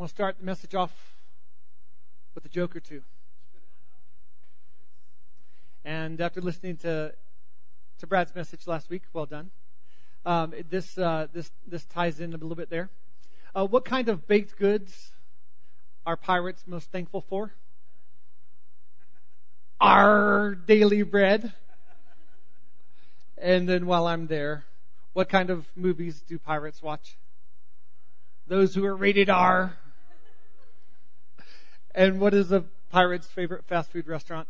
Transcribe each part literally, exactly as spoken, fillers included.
I'm going to start the message off with the Joker two. And after listening to to Brad's message last week, well done. Um, this uh, this this ties in a little bit there. Uh, what kind of baked goods are pirates most thankful for? Our daily bread. And then while I'm there, what kind of movies do pirates watch? Those who are rated R. And what is a pirate's favorite fast food restaurant?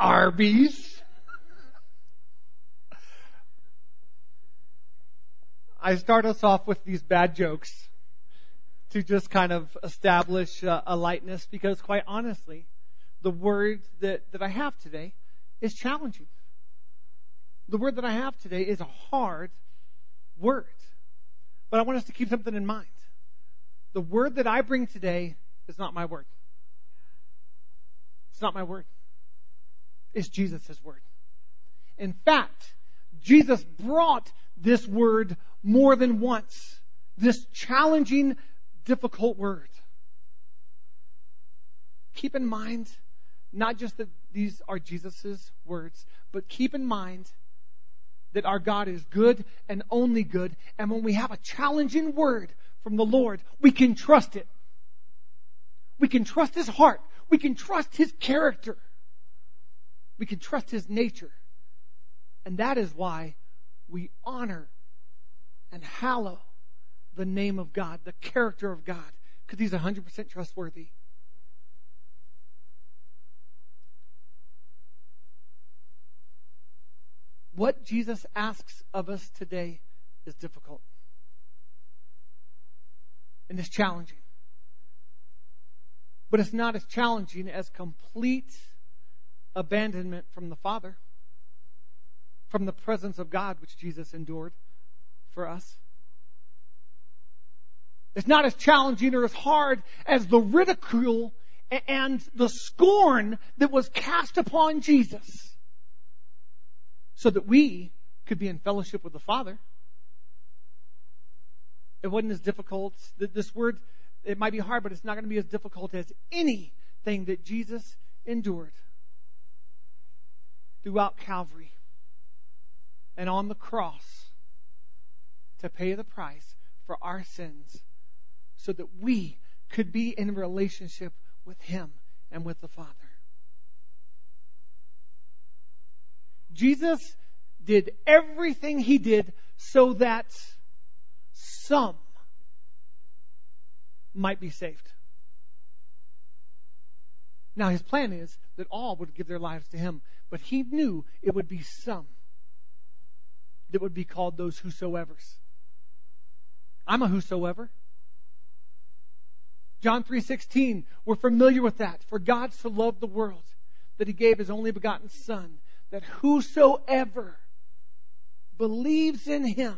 Arby's. I start us off with these bad jokes to just kind of establish uh, a lightness, because quite honestly, the word that, that I have today is challenging. The word that I have today is a hard word. But I want us to keep something in mind. The word that I bring today is not my word. It's not my word. It's Jesus' word. In fact, Jesus brought this word more than once. This challenging, difficult word. Keep in mind, not just that these are Jesus' words, but keep in mind that our God is good and only good. And when we have a challenging word from the Lord, we can trust it. We can trust His heart. We can trust His character. We can trust His nature. And that is why we honor and hallow the name of God, the character of God, because He's one hundred percent trustworthy. What Jesus asks of us today is difficult. And it's challenging. But it's not as challenging as complete abandonment from the Father, from the presence of God, which Jesus endured for us. It's not as challenging or as hard as the ridicule and the scorn that was cast upon Jesus, so that we could be in fellowship with the Father. It wasn't as difficult. This word, it might be hard, but it's not going to be as difficult as anything that Jesus endured throughout Calvary and on the cross to pay the price for our sins, so that we could be in relationship with Him and with the Father. Jesus did everything He did so that some might be saved. Now, His plan is that all would give their lives to Him, but He knew it would be some that would be called those whosoevers. I'm a whosoever. John three sixteen, we're familiar with that. For God so loved the world that He gave His only begotten Son, that whosoever believes in Him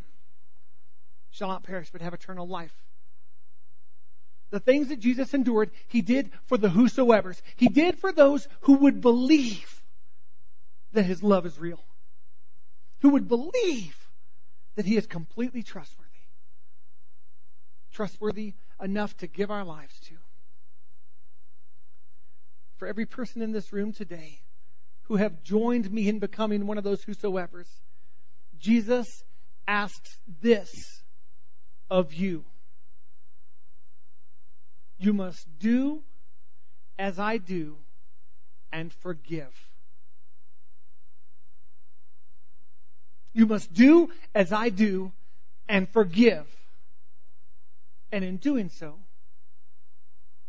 shall not perish but have eternal life. The things that Jesus endured, He did for the whosoevers. He did for those who would believe that His love is real, who would believe that He is completely trustworthy, trustworthy enough to give our lives to. For every person in this room today who have joined me in becoming one of those whosoevers, Jesus asks this of you. You must do as I do and forgive. You must do as I do and forgive. And in doing so,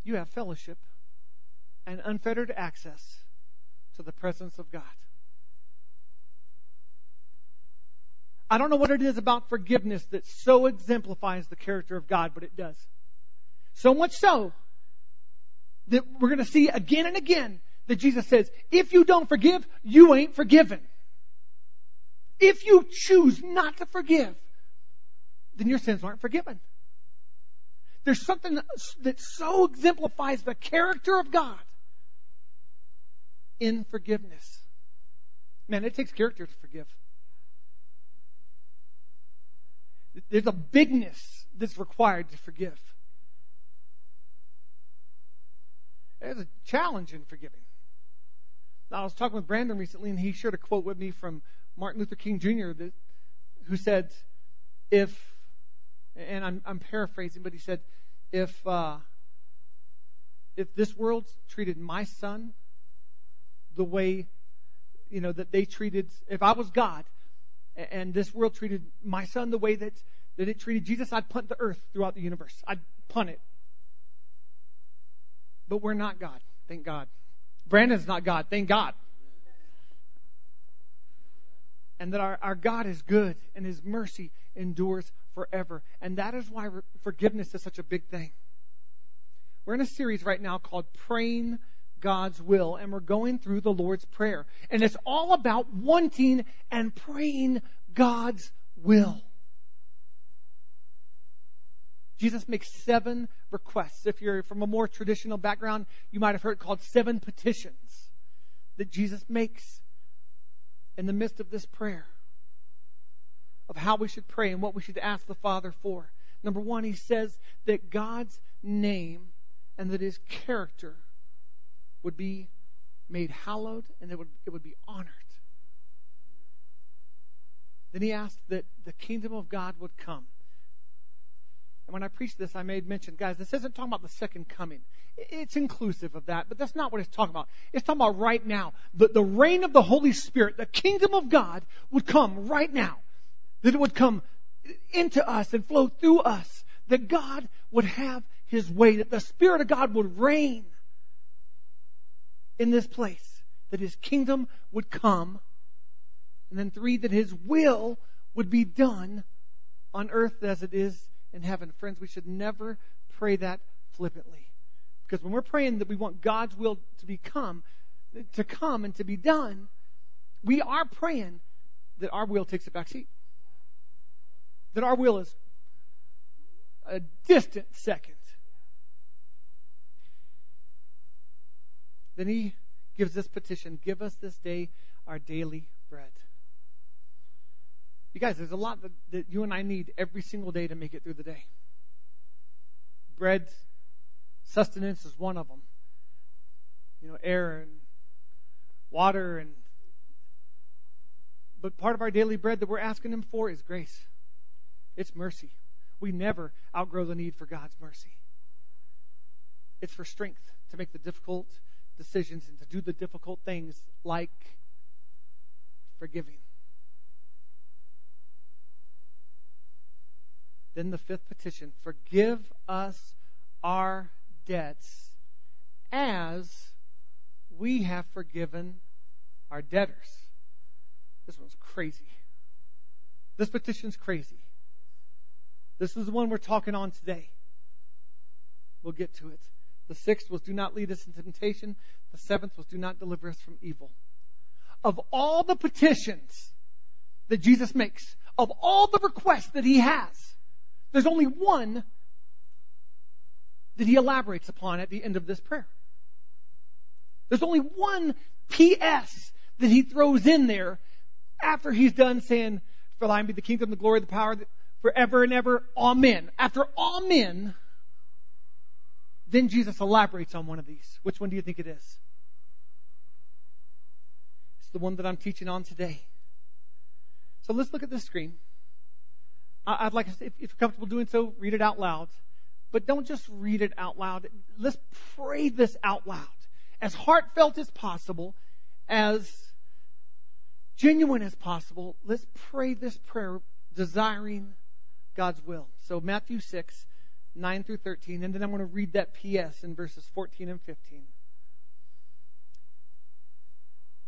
you have fellowship and unfettered access to the presence of God. I don't know what it is about forgiveness that so exemplifies the character of God, but it does. So much so that we're going to see again and again that Jesus says, if you don't forgive, you ain't forgiven. If you choose not to forgive, then your sins aren't forgiven. There's something that so exemplifies the character of God in forgiveness. Man, it takes character to forgive. There's a bigness that's required to forgive. There's a challenge in forgiving. Now, I was talking with Brandon recently, and he shared a quote with me from Martin Luther King Junior that, who said, if, and I'm, I'm paraphrasing, but he said, if uh, if this world treated my son the way, you know, that they treated, if I was God, and this world treated my son the way that, that it treated Jesus, I'd punt the earth throughout the universe. I'd punt it. But we're not God. Thank God. Brandon's not God. Thank God. And that our, our God is good and His mercy endures forever. And that is why forgiveness is such a big thing. We're in a series right now called Praying God's Will, and we're going through the Lord's Prayer. And it's all about wanting and praying God's will. Jesus makes seven requests. If you're from a more traditional background, you might have heard it called seven petitions that Jesus makes in the midst of this prayer of how we should pray and what we should ask the Father for. Number one, he says that God's name and that His character would be made hallowed and it would, it would be honored. Then he asked that the kingdom of God would come. When I preached this, I made mention, guys, this isn't talking about the second coming. It's inclusive of that, but that's not what it's talking about. It's talking about right now. The, the reign of the Holy Spirit, the kingdom of God would come right now. That it would come into us and flow through us. That God would have His way. That the Spirit of God would reign in this place. That His kingdom would come. And then three, that His will would be done on earth as it is in heaven. Friends, we should never pray that flippantly. Because when we're praying that we want God's will to become, to come and to be done, we are praying that our will takes a back seat. That our will is a distant second. Then he gives this petition, give us this day our daily bread. You guys, there's a lot that, that you and I need every single day to make it through the day. Bread, sustenance is one of them. You know, air and water and... But part of our daily bread that we're asking Him for is grace. It's mercy. We never outgrow the need for God's mercy. It's for strength to make the difficult decisions and to do the difficult things like forgiving. Then the fifth petition, forgive us our debts as we have forgiven our debtors. This one's crazy. This petition's crazy. This is the one we're talking on today. We'll get to it. The sixth was do not lead us into temptation. The seventh was do not deliver us from evil. Of all the petitions that Jesus makes, of all the requests that He has, there's only one that He elaborates upon at the end of this prayer. There's only one P S that He throws in there after He's done saying, for thine be the kingdom, the glory, the power, forever and ever, amen. After amen, then Jesus elaborates on one of these. Which one do you think it is? It's the one that I'm teaching on today. So let's look at this screen. I'd like to say, if you're comfortable doing so, read it out loud. But don't just read it out loud. Let's pray this out loud. As heartfelt as possible, as genuine as possible, let's pray this prayer desiring God's will. So Matthew six, nine through thirteen, and then I'm going to read that P S in verses fourteen and fifteen.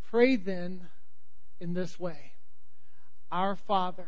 Pray then in this way. Our Father,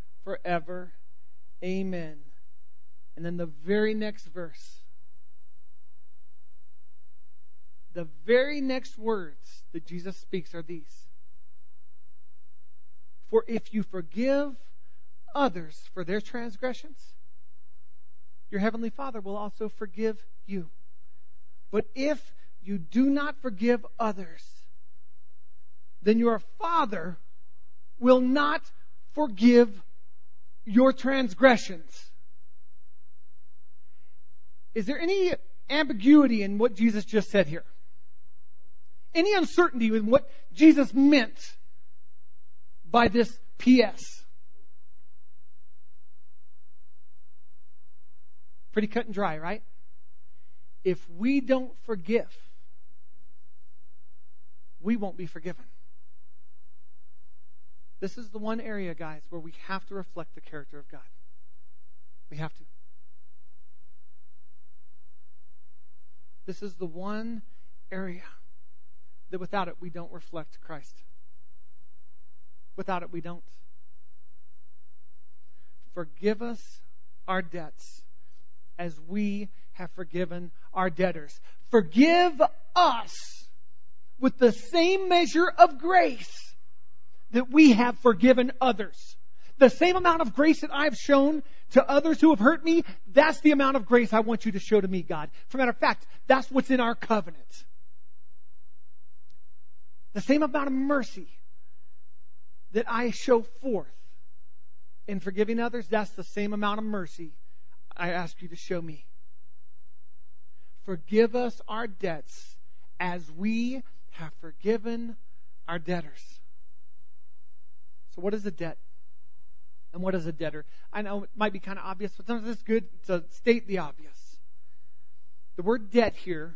forever. Amen. And then the very next verse. the very next words that Jesus speaks are these: "For if you forgive others for their transgressions, your heavenly Father will also forgive you. But if you do not forgive others, then your Father will not forgive your transgressions." Is there any ambiguity in what Jesus just said here? Any uncertainty in what Jesus meant by this P S? Pretty cut and dry, right? If we don't forgive, we won't be forgiven. This is the one area, guys, where we have to reflect the character of God. We have to. This is the one area that without it, we don't reflect Christ. Without it, we don't. Forgive us our debts as we have forgiven our debtors. Forgive us with the same measure of grace that we have forgiven others. The same amount of grace that I've shown to others who have hurt me, that's the amount of grace I want you to show to me, God. As a matter of fact, that's what's in our covenant. The same amount of mercy that I show forth in forgiving others, that's the same amount of mercy I ask you to show me. Forgive us our debts as we have forgiven our debtors. So what is a debt? And what is a debtor? I know it might be kind of obvious, but sometimes it's good to state the obvious. The word debt here,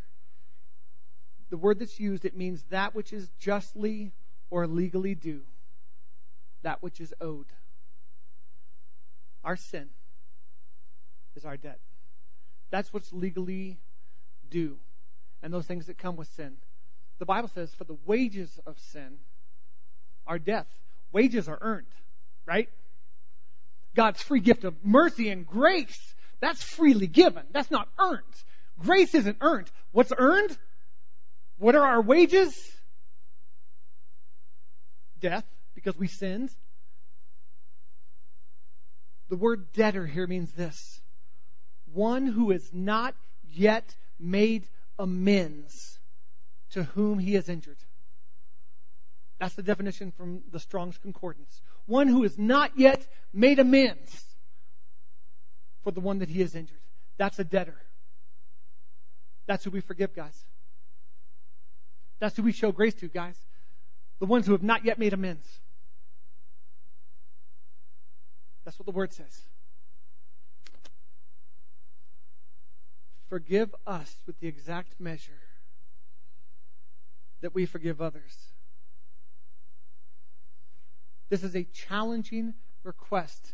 the word that's used, it means that which is justly or legally due, that which is owed. Our sin is our debt. That's what's legally due, and those things that come with sin. The Bible says, for the wages of sin are death. Wages are earned, right? God's free gift of mercy and grace, that's freely given. That's not earned. Grace isn't earned. What's earned? What are our wages? Death, because we sinned. The word debtor here means this: one who is not yet made amends to whom he is injured. That's the definition from the Strong's Concordance. One who is not yet made amends for the one that he has injured. That's a debtor. That's who we forgive, guys. That's who we show grace to, guys. The ones who have not yet made amends. That's what the word says. Forgive us with the exact measure that we forgive others. This is a challenging request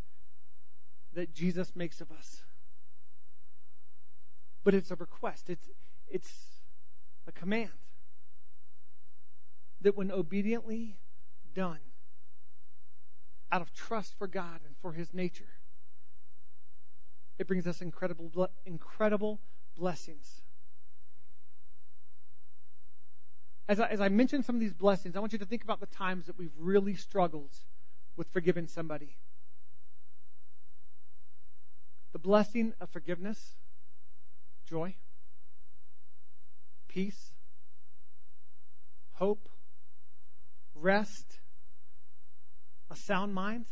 that Jesus makes of us. But it's a request. It's, it's a command that when obediently done, out of trust for God and for His nature, it brings us incredible, incredible blessings. As I, as I mentioned some of these blessings, I want you to think about the times that we've really struggled with forgiving somebody. The blessing of forgiveness, joy, peace, hope, rest, a sound mind.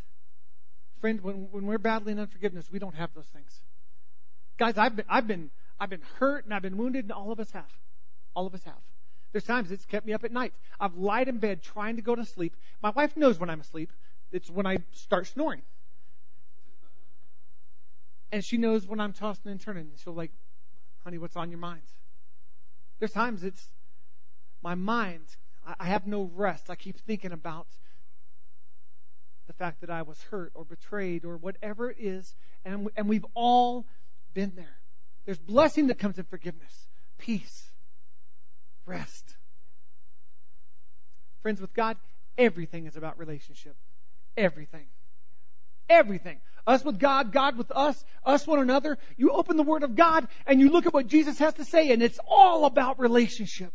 Friend, when, when we're battling unforgiveness, we don't have those things. Guys, I've been, I've been, I've been hurt and I've been wounded, and all of us have. All of us have. There's times it's kept me up at night. I've lied in bed trying to go to sleep. My wife knows when I'm asleep. It's when I start snoring. And she knows when I'm tossing and turning. She'll like, honey, what's on your mind? There's times it's my mind. I have no rest. I keep thinking about the fact that I was hurt or betrayed or whatever it is. And, and we've all been there. There's blessing that comes in forgiveness. Peace. Rest. Friends, with God, everything is about relationship. Everything. Everything. Us with God, God with us, us one another. You open the Word of God and you look at what Jesus has to say, and it's all about relationship.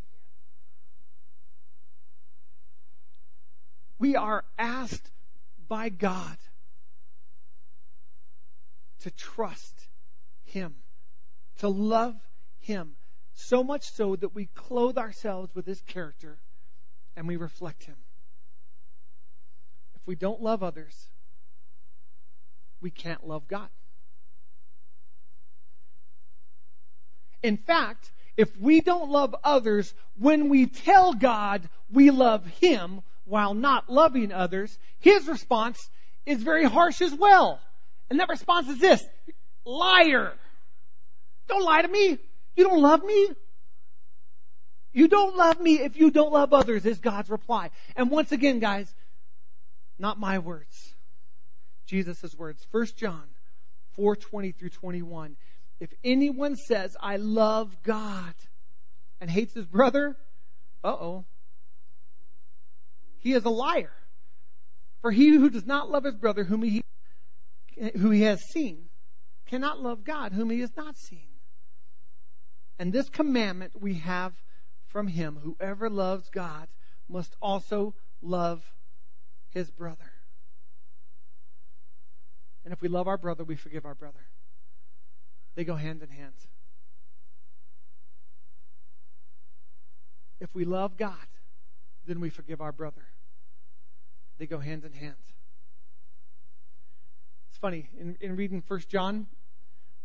We are asked by God to trust Him, to love Him, so much so that we clothe ourselves with His character and we reflect Him. If we don't love others, we can't love God. In fact, if we don't love others, when we tell God we love Him while not loving others, His response is very harsh as well. And that response is this: liar. Don't lie to me. You don't love me. You don't love me if you don't love others, is God's reply. And once again, guys, not my words, Jesus' words. First John four twenty through twenty-one. If anyone says, I love God, and hates his brother, uh-oh, he is a liar. For he who does not love his brother whom he, who he has seen cannot love God whom he has not seen. And this commandment we have from him: whoever loves God must also love his brother. And if we love our brother, we forgive our brother. They go hand in hand. If we love God, then we forgive our brother. They go hand in hand. It's funny, in, in reading First John,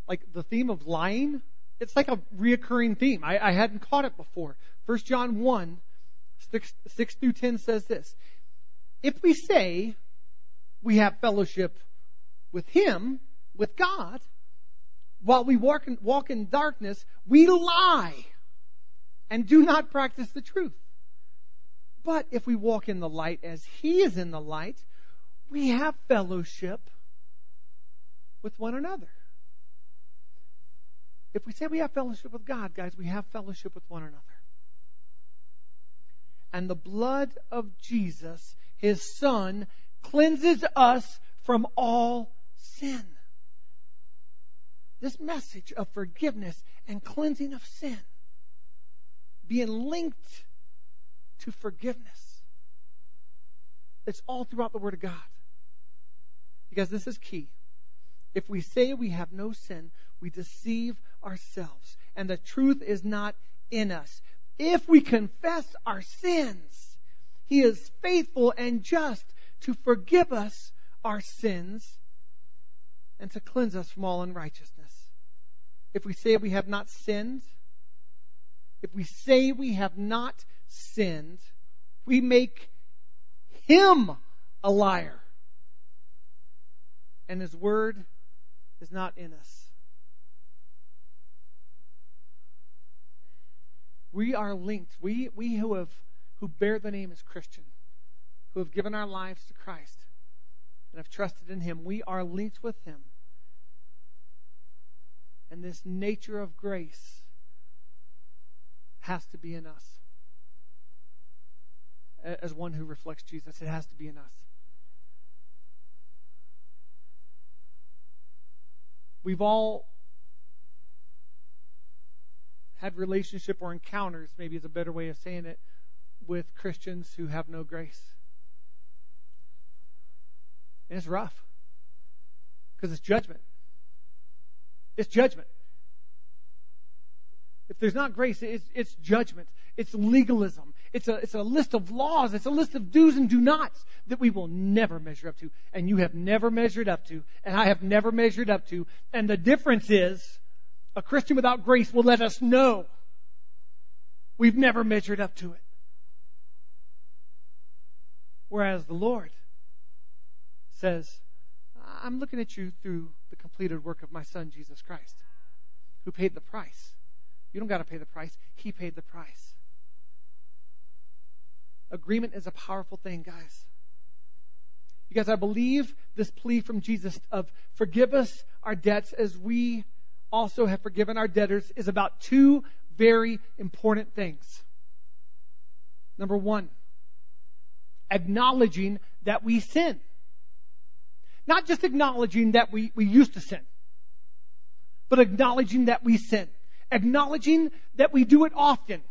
like the theme of lying, it's like a reoccurring theme. I, I hadn't caught it before. First John one, six through ten says this: if we say we have fellowship with Him, with God, while we walk in, walk in darkness, we lie and do not practice the truth. But if we walk in the light as He is in the light, we have fellowship with one another. If we say we have fellowship with God, guys, we have fellowship with one another. And the blood of Jesus, His Son, cleanses us from all sin. This message of forgiveness and cleansing of sin, being linked to forgiveness, it's all throughout the Word of God. Because this is key. If we say we have no sin, we deceive ourselves, and the truth is not in us. If we confess our sins, He is faithful and just to forgive us our sins and to cleanse us from all unrighteousness. If we say we have not sinned, if we say we have not sinned, we make Him a liar, and His word is not in us. We are linked. We we who have who bear the name as Christian, who have given our lives to Christ and have trusted in Him, we are linked with Him. And this nature of grace has to be in us. As one who reflects Jesus, it has to be in us. We've all had relationship or encounters, maybe is a better way of saying it, with Christians who have no grace. And it's rough, because it's judgment. It's judgment. If there's not grace, it's, it's judgment. It's legalism. It's a, it's a list of laws. It's a list of do's and do nots that we will never measure up to. And you have never measured up to. And I have never measured up to. And the difference is, a Christian without grace will let us know we've never measured up to it. Whereas the Lord says, I'm looking at you through the completed work of my Son, Jesus Christ, who paid the price. You don't got to pay the price. He paid the price. Agreement is a powerful thing, guys. You guys, I believe this plea from Jesus of forgive us our debts as we also have forgiven our debtors is about two very important things. Number one, acknowledging that we sin. Not just acknowledging that we, we used to sin, but acknowledging that we sin. Acknowledging that we do it often.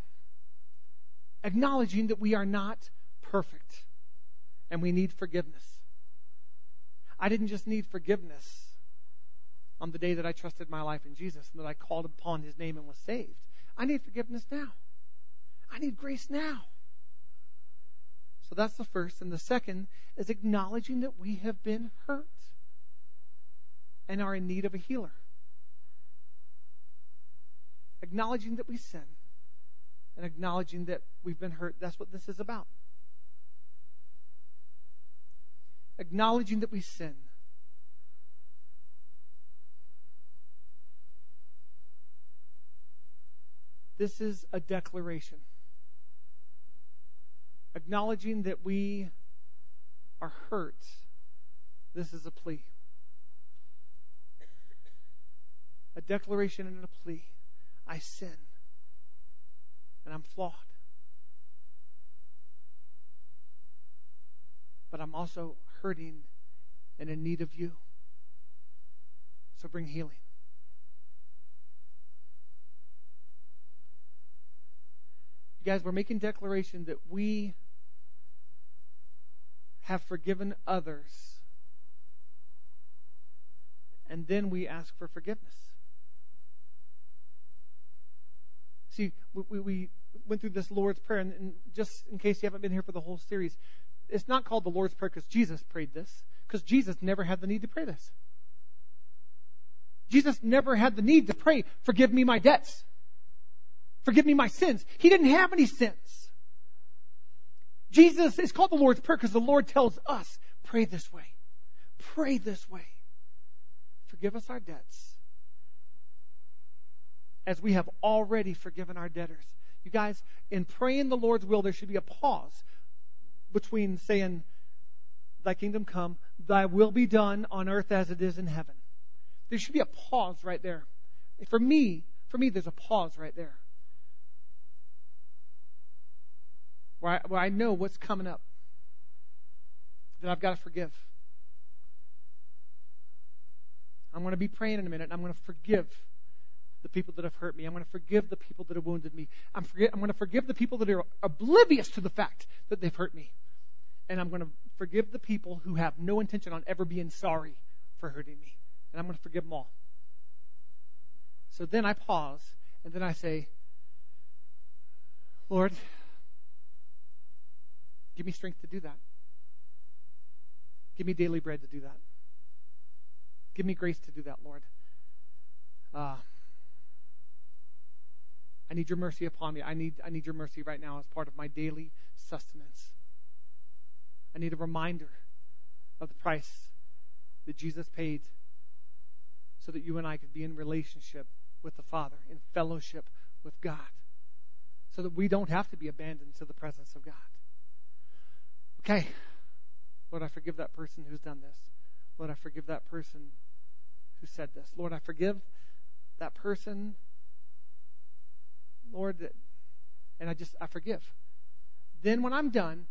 Acknowledging that we are not perfect. and we need forgiveness. I didn't just need forgiveness on the day that I trusted my life in Jesus and that I called upon his name and was saved. I need forgiveness now. I need grace now. So that's the first. And the second is acknowledging that we have been hurt and are in need of a healer. Acknowledging that we sin and acknowledging that we've been hurt. That's what this is about. Acknowledging that we sin. This is a declaration. Acknowledging that we are hurt. This is a plea. A declaration and a plea. I sin. And I'm flawed. But I'm also hurting and in need of you. So bring healing. You guys, we're making declaration that we have forgiven others. And then we ask for forgiveness. See, we, we, we went through this Lord's Prayer, and, and just in case you haven't been here for the whole series, it's not called the Lord's Prayer because Jesus prayed this, because Jesus never had the need to pray this. Jesus never had the need to pray, forgive me my debts. Forgive me my sins. He didn't have any sins. Jesus is called the Lord's Prayer because the Lord tells us, pray this way. Pray this way. Forgive us our debts as we have already forgiven our debtors. You guys, in praying the Lord's will, there should be a pause between saying, thy kingdom come, thy will be done on earth as it is in heaven. There should be a pause right there. For me, for me, there's a pause right there. Where I, where I know what's coming up. That I've got to forgive. I'm going to be praying in a minute, and I'm going to forgive the people that have hurt me. I'm going to forgive the people that have wounded me. I'm, forgi- I'm going to forgive the people that are oblivious to the fact that they've hurt me. And I'm going to forgive the people who have no intention on ever being sorry for hurting me. And I'm going to forgive them all. So then I pause, and then I say, Lord, give me strength to do that. Give me daily bread to do that. Give me grace to do that, Lord. Uh, I need your mercy upon me. I need, I need your mercy right now as part of my daily sustenance. I need a reminder of the price that Jesus paid so that you and I could be in relationship with the Father, in fellowship with God, so that we don't have to be abandoned to the presence of God. Okay, Lord, I forgive that person who's done this. Lord, I forgive that person who said this. Lord, I forgive that person. Lord, and I just, I forgive. Then when I'm done,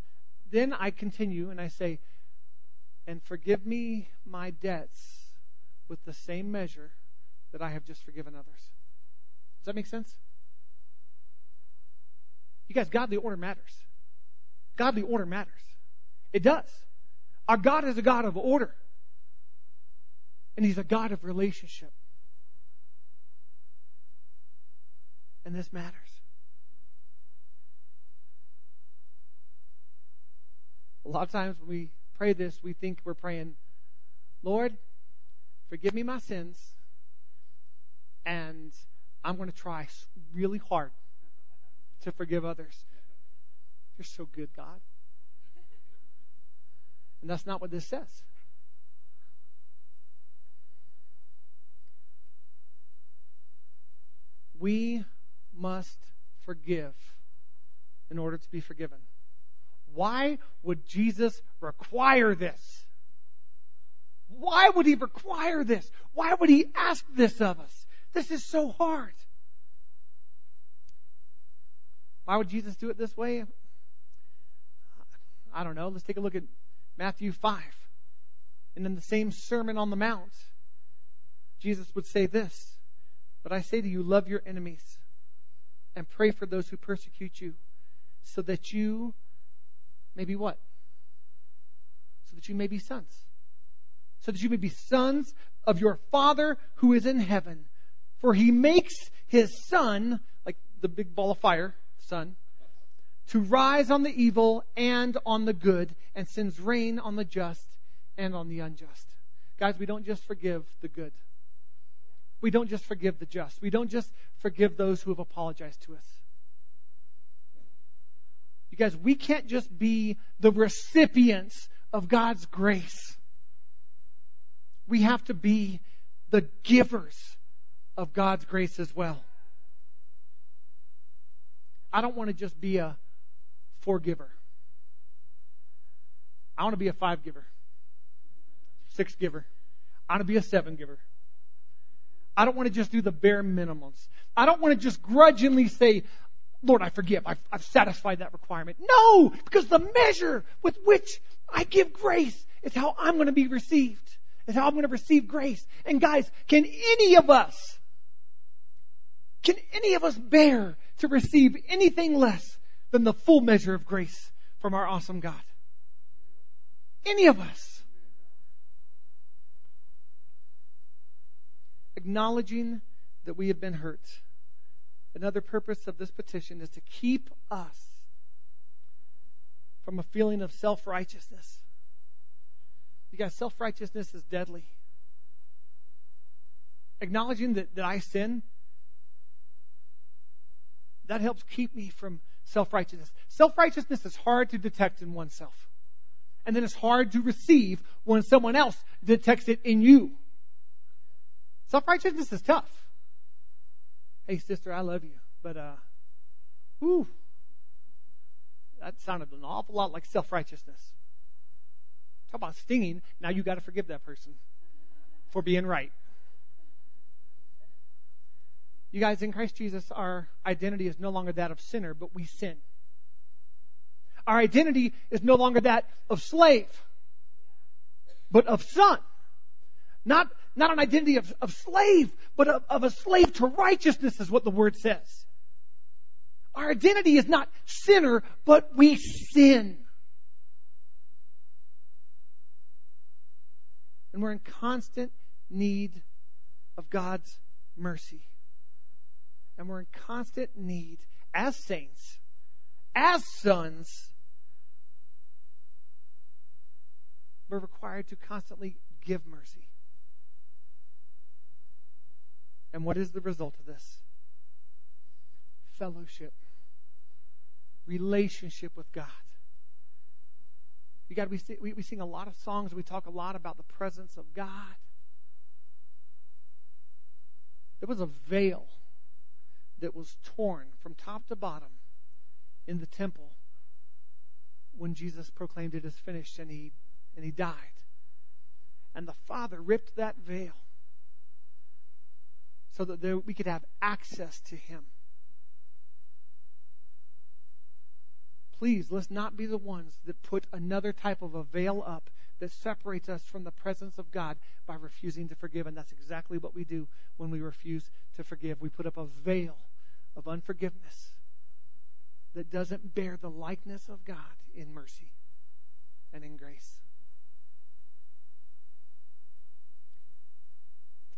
then I continue and I say, and forgive me my debts with the same measure that I have just forgiven others. Does that make sense? You guys, godly order matters. Godly order matters. It does. Our God is a God of order. And he's a God of relationship. And this matters. A lot of times when we pray this, we think we're praying, Lord, forgive me my sins, and I'm going to try really hard to forgive others. You're so good, God. And that's not what this says. We must forgive in order to be forgiven. Why would Jesus require this? Why would he require this? Why would he ask this of us? This is so hard. Why would Jesus do it this way? I don't know. Let's take a look at Matthew five. And in the same Sermon on the Mount, Jesus would say this. But I say to you, love your enemies and pray for those who persecute you so that you may be what? that you may be sons. So that you may be sons of your Father who is in heaven. For he makes his sun, like the big ball of fire, sun, to rise on the evil and on the good, and sends rain on the just and on the unjust. Guys, we don't just forgive the good. We don't just forgive the just. We don't just forgive those who have apologized to us. You guys, we can't just be the recipients of God's grace. We have to be the givers of God's grace as well. I don't want to just be a forgiver. I want to be a five giver, six giver. I want to be a seven giver. I don't want to just do the bare minimums. I don't want to just grudgingly say, Lord, I forgive. I've, I've satisfied that requirement. No, because the measure with which I give grace is how I'm going to be received. Is how I'm going to receive grace. And guys, can any of us, can any of us bear to receive anything less than the full measure of grace from our awesome God? Any of us. Acknowledging that we have been hurt. Another purpose of this petition is to keep us from a feeling of self-righteousness. You guys, self-righteousness is deadly. Acknowledging that, that I sin, that helps keep me from self-righteousness. Self-righteousness is hard to detect in oneself. And then it's hard to receive when someone else detects it in you. Self-righteousness is tough. Hey, sister, I love you. But, uh, whew, that sounded an awful lot like self-righteousness. Talk about stinging. Now you got to forgive that person for being right. You guys, in Christ Jesus, our identity is no longer that of sinner, but we sin. Our identity is no longer that of slave, but of son. Not not an identity of, of slave, but of, of a slave to righteousness is what the word says. Our identity is not sinner, but we sin. And we're in constant need of God's mercy. And we're in constant need as saints, as sons, we're required to constantly give mercy. And what is the result of this? Fellowship. Relationship with God. You got we, we we sing a lot of songs. We talk a lot about the presence of God. There was a veil that was torn from top to bottom in the temple when Jesus proclaimed it is finished, and he and he died. And the Father ripped that veil so that there, we could have access to Him. Please, let's not be the ones that put another type of a veil up that separates us from the presence of God by refusing to forgive. And that's exactly what we do when we refuse to forgive. We put up a veil of unforgiveness that doesn't bear the likeness of God in mercy and in grace.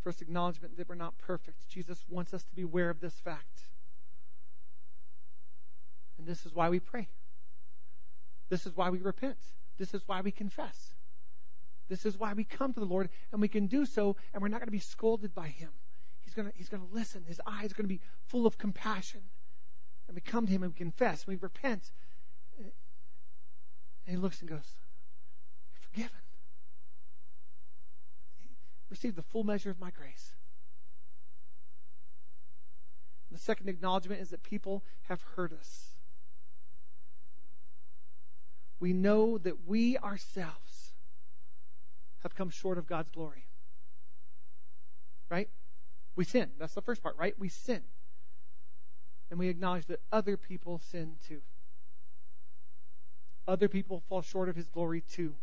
First acknowledgement that we're not perfect. Jesus wants us to be aware of this fact. And this is why we pray. This is why we repent. This is why we confess. This is why we come to the Lord, and we can do so, and we're not going to be scolded by Him. He's going to, he's going to listen. His eye is going to be full of compassion. And we come to Him and we confess, and we repent. And He looks and goes, "You're forgiven. Receive the full measure of my grace." And the second acknowledgement is that people have hurt us. We know that we ourselves have come short of God's glory. Right? We sin. That's the first part, right? We sin. And we acknowledge that other people sin too. Other people fall short of His glory too.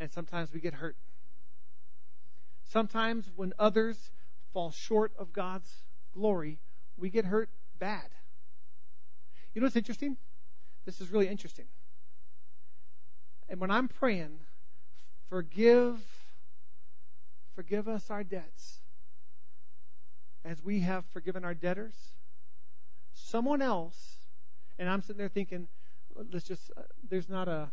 And sometimes we get hurt. Sometimes when others fall short of God's glory, we get hurt bad. You know what's interesting? This is really interesting. And when I'm praying, forgive, forgive us our debts as we have forgiven our debtors, someone else, and I'm sitting there thinking, let's just, uh, there's not a,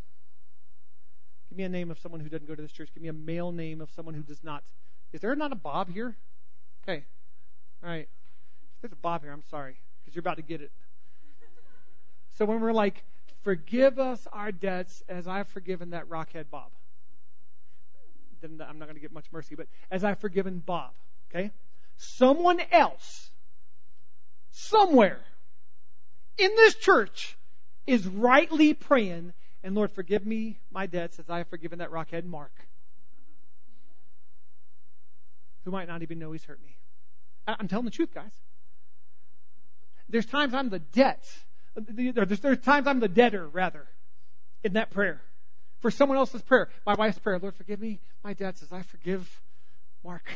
give me a name of someone who doesn't go to this church. Give me a male name of someone who does not. Is there not a Bob here? Okay. All right. If there's a Bob here, I'm sorry, because you're about to get it. So when we're like, forgive us our debts as I've forgiven that rockhead Bob. Then I'm not going to get much mercy, but as I've forgiven Bob, okay? Someone else, somewhere in this church is rightly praying, and Lord, forgive me my debts as I have forgiven that rockhead Mark, who might not even know he's hurt me. I'm telling the truth, guys. There's times I'm the debt. There's, there's times I'm the debtor, rather, in that prayer. For someone else's prayer. My wife's prayer. Lord, forgive me my debts as I forgive Mark.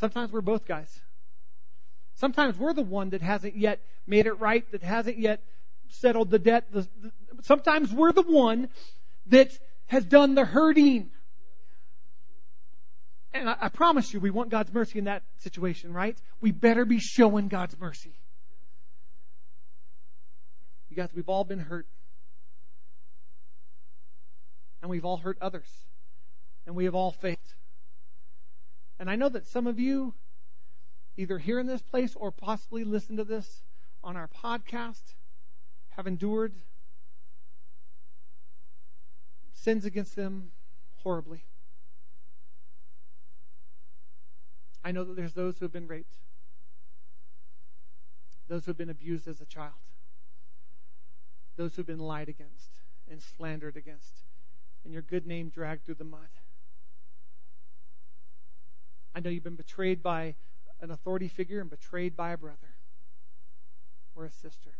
Sometimes we're both guys. Sometimes we're the one that hasn't yet made it right, that hasn't yet settled the debt. Sometimes we're the one that has done the hurting. And I, I promise you, we want God's mercy in that situation, right? We better be showing God's mercy. You guys, we've all been hurt. And we've all hurt others. And we have all failed. And I know that some of you, either here in this place or possibly listen to this on our podcast, have endured sins against them horribly. I know that there's those who have been raped. Those who have been abused as a child. Those who've been lied against and slandered against, and your good name dragged through the mud. I know you've been betrayed by an authority figure and betrayed by a brother or a sister.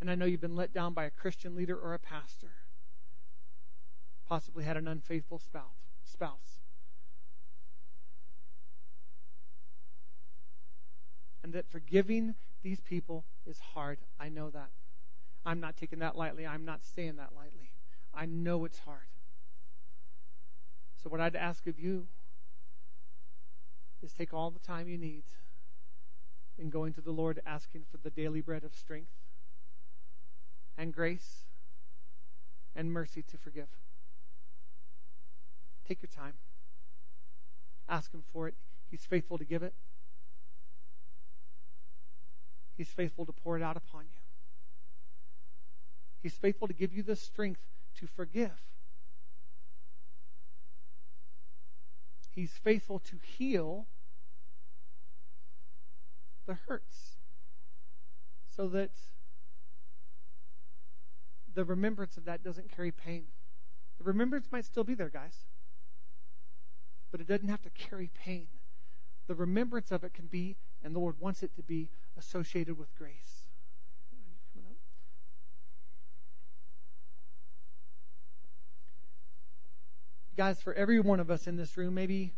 And I know you've been let down by a Christian leader or a pastor, possibly had an unfaithful spouse. And that forgiving these people is hard. I know that. I'm not taking that lightly. I'm not saying that lightly. I know it's hard. So what I'd ask of you is take all the time you need in going to the Lord, asking for the daily bread of strength and grace and mercy to forgive. Take your time. Ask Him for it. He's faithful to give it. He's faithful to pour it out upon you. He's faithful to give you the strength to forgive. He's faithful to heal the hurts so that the remembrance of that doesn't carry pain. The remembrance might still be there, guys, but it doesn't have to carry pain. The remembrance of it can be, and the Lord wants it to be, associated with grace. Guys, for every one of us in this room, maybe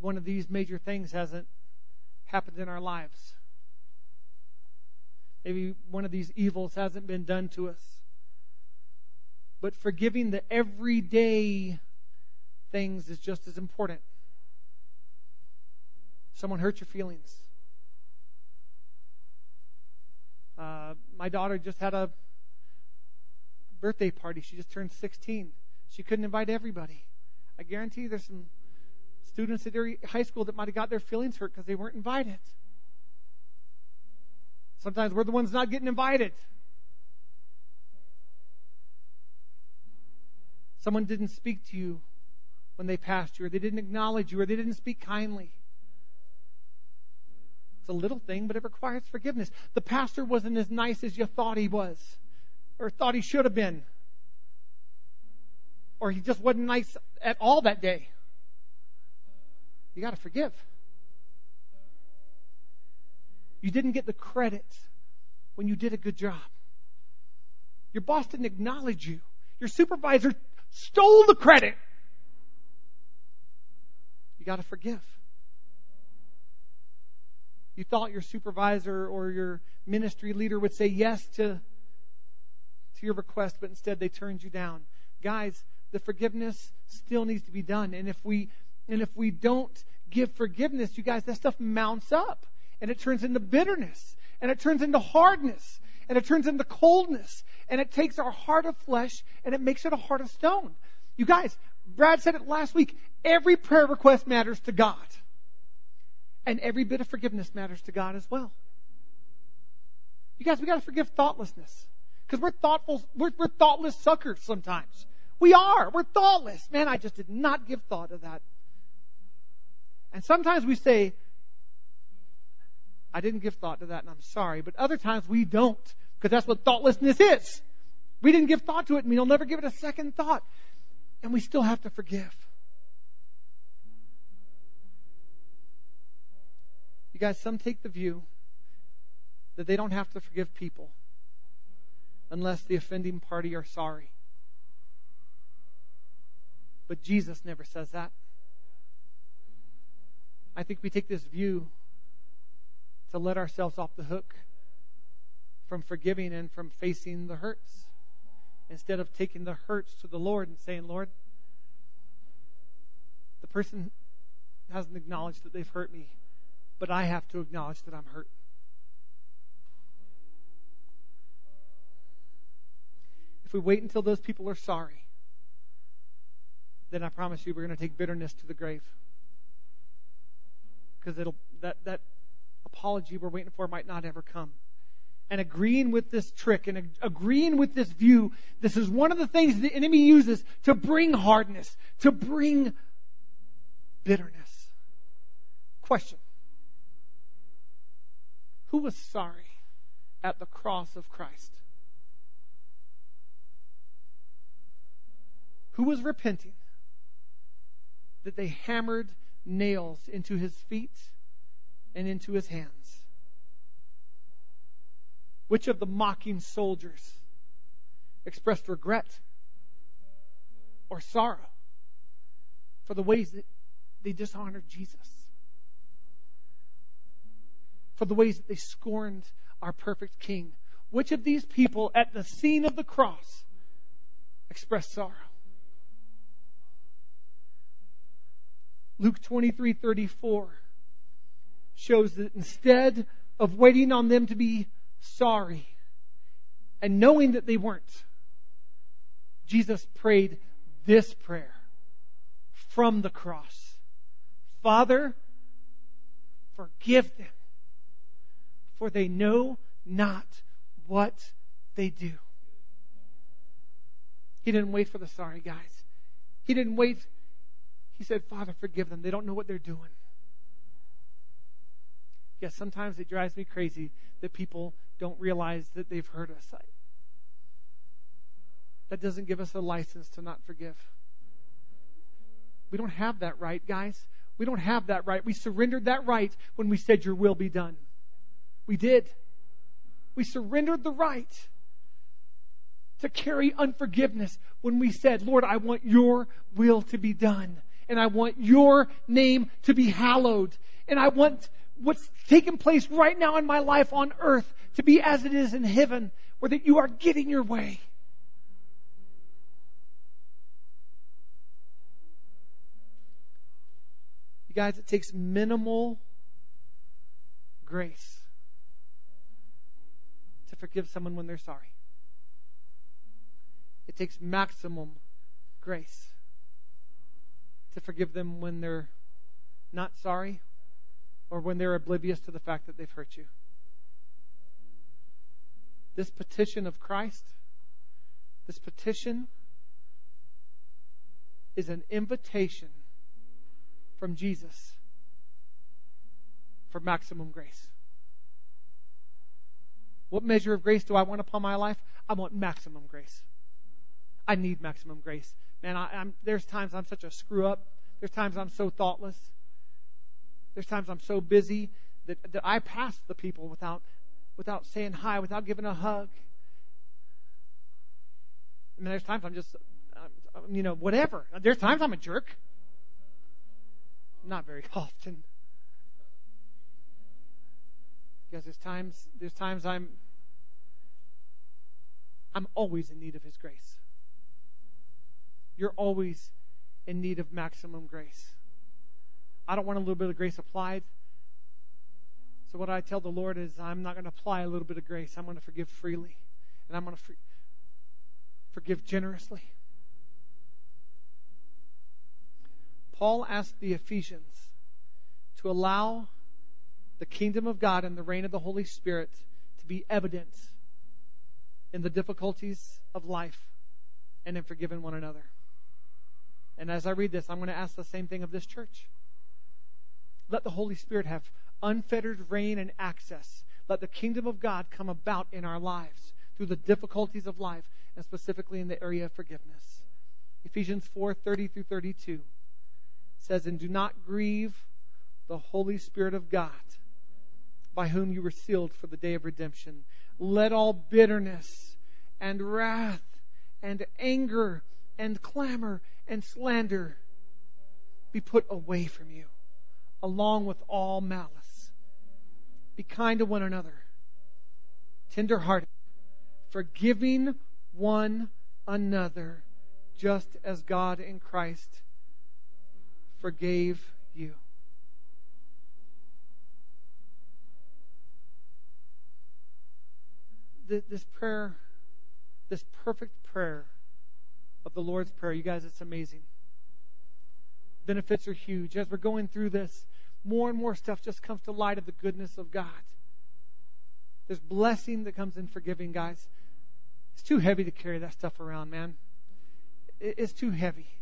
one of these major things hasn't happened in our lives. Maybe one of these evils hasn't been done to us. But forgiving the everyday things is just as important. Someone hurt your feelings. Uh, my daughter just had a birthday party. She just turned sixteen. She couldn't invite everybody. I guarantee you there's some students at their high school that might have got their feelings hurt because they weren't invited. Sometimes we're the ones not getting invited. Someone didn't speak to you when they passed you, or they didn't acknowledge you, or they didn't speak kindly. It's a little thing, but it requires forgiveness. The pastor wasn't as nice as you thought he was, or thought he should have been, or he just wasn't nice at all that day. You got to forgive. You didn't get the credit when you did a good job. Your boss didn't acknowledge you. Your supervisor stole the credit. You got to forgive. you thought your supervisor or your ministry leader would say yes to, to your request, but instead they turned you down. Guys, the forgiveness still needs to be done. And if we and if we don't give forgiveness, you guys, that stuff mounts up. And it turns into bitterness. And it turns into hardness. And it turns into coldness. And it takes our heart of flesh and it makes it a heart of stone. You guys, Brad said it last week. Every prayer request matters to God. And every bit of forgiveness matters to God as well. You guys, we got to forgive thoughtlessness. Because we're thoughtful, we're, we're thoughtless suckers sometimes. We are. We're thoughtless. Man, I just did not give thought of that. And sometimes we say, I didn't give thought to that and I'm sorry. But other times we don't. Because that's what thoughtlessness is. We didn't give thought to it and we'll never give it a second thought. And we still have to forgive. You guys, some take the view that they don't have to forgive people unless the offending party are sorry. But Jesus never says that. I think we take this view to let ourselves off the hook from forgiving and from facing the hurts, instead of taking the hurts to the Lord and saying, Lord, the person hasn't acknowledged that they've hurt me, but I have to acknowledge that I'm hurt. If we wait until those people are sorry, then I promise you we're going to take bitterness to the grave. Because it'll that, that apology we're waiting for might not ever come. And agreeing with this trick and ag- agreeing with this view, this is one of the things the enemy uses to bring hardness, to bring bitterness. Question. Who was sorry at the cross of Christ? Who was repenting? That they hammered nails into his feet and into his hands? Which of the mocking soldiers expressed regret or sorrow for the ways that they dishonored Jesus? For the ways that they scorned our perfect King? Which of these people at the scene of the cross expressed sorrow? Luke twenty-three thirty-four shows that instead of waiting on them to be sorry and knowing that they weren't, Jesus prayed this prayer from the cross. Father, forgive them, for they know not what they do. He didn't wait for the sorry guys. He didn't wait. He said, Father, forgive them. They don't know what they're doing. Yes, sometimes it drives me crazy that people don't realize that they've hurt us. That doesn't give us a license to not forgive. We don't have that right, guys. We don't have that right. We surrendered that right when we said, your will be done. We did. We surrendered the right to carry unforgiveness when we said, Lord, I want your will to be done. And I want your name to be hallowed. And I want what's taking place right now in my life on earth to be as it is in heaven, where that you are getting your way. You guys, it takes minimal grace to forgive someone when they're sorry. It takes maximum grace to forgive them when they're not sorry, or when they're oblivious to the fact that they've hurt you. This petition of Christ, this petition is an invitation from Jesus for maximum grace. What measure of grace do I want upon my life? I want maximum grace. I need maximum grace. Man, I, I'm, there's times I'm such a screw up. There's times I'm so thoughtless. There's times I'm so busy that, that I pass the people without without saying hi, without giving a hug. I mean, there's times I'm just, I'm, you know, whatever. There's times I'm a jerk. Not very often. Because there's times there's times I'm I'm always in need of His grace. You're always in need of maximum grace. I don't want a little bit of grace applied. So what I tell the Lord is, I'm not going to apply a little bit of grace. I'm going to forgive freely. And I'm going to for- forgive generously. Paul asked the Ephesians to allow the kingdom of God and the reign of the Holy Spirit to be evident in the difficulties of life and in forgiving one another. And as I read this, I'm going to ask the same thing of this church. Let the Holy Spirit have unfettered reign and access. Let the kingdom of God come about in our lives through the difficulties of life, and specifically in the area of forgiveness. Ephesians four thirty through thirty-two says, "And do not grieve the Holy Spirit of God, by whom you were sealed for the day of redemption. Let all bitterness and wrath and anger and clamor and slander be put away from you, along with all malice. Be kind to one another, tender-hearted, forgiving one another, just as God in Christ forgave you." This prayer, this perfect prayer of the Lord's Prayer, you guys, it's amazing. Benefits are huge. As we're going through this, more and more stuff just comes to light of the goodness of God. There's blessing that comes in forgiving, guys. It's too heavy to carry that stuff around, man. It's too heavy.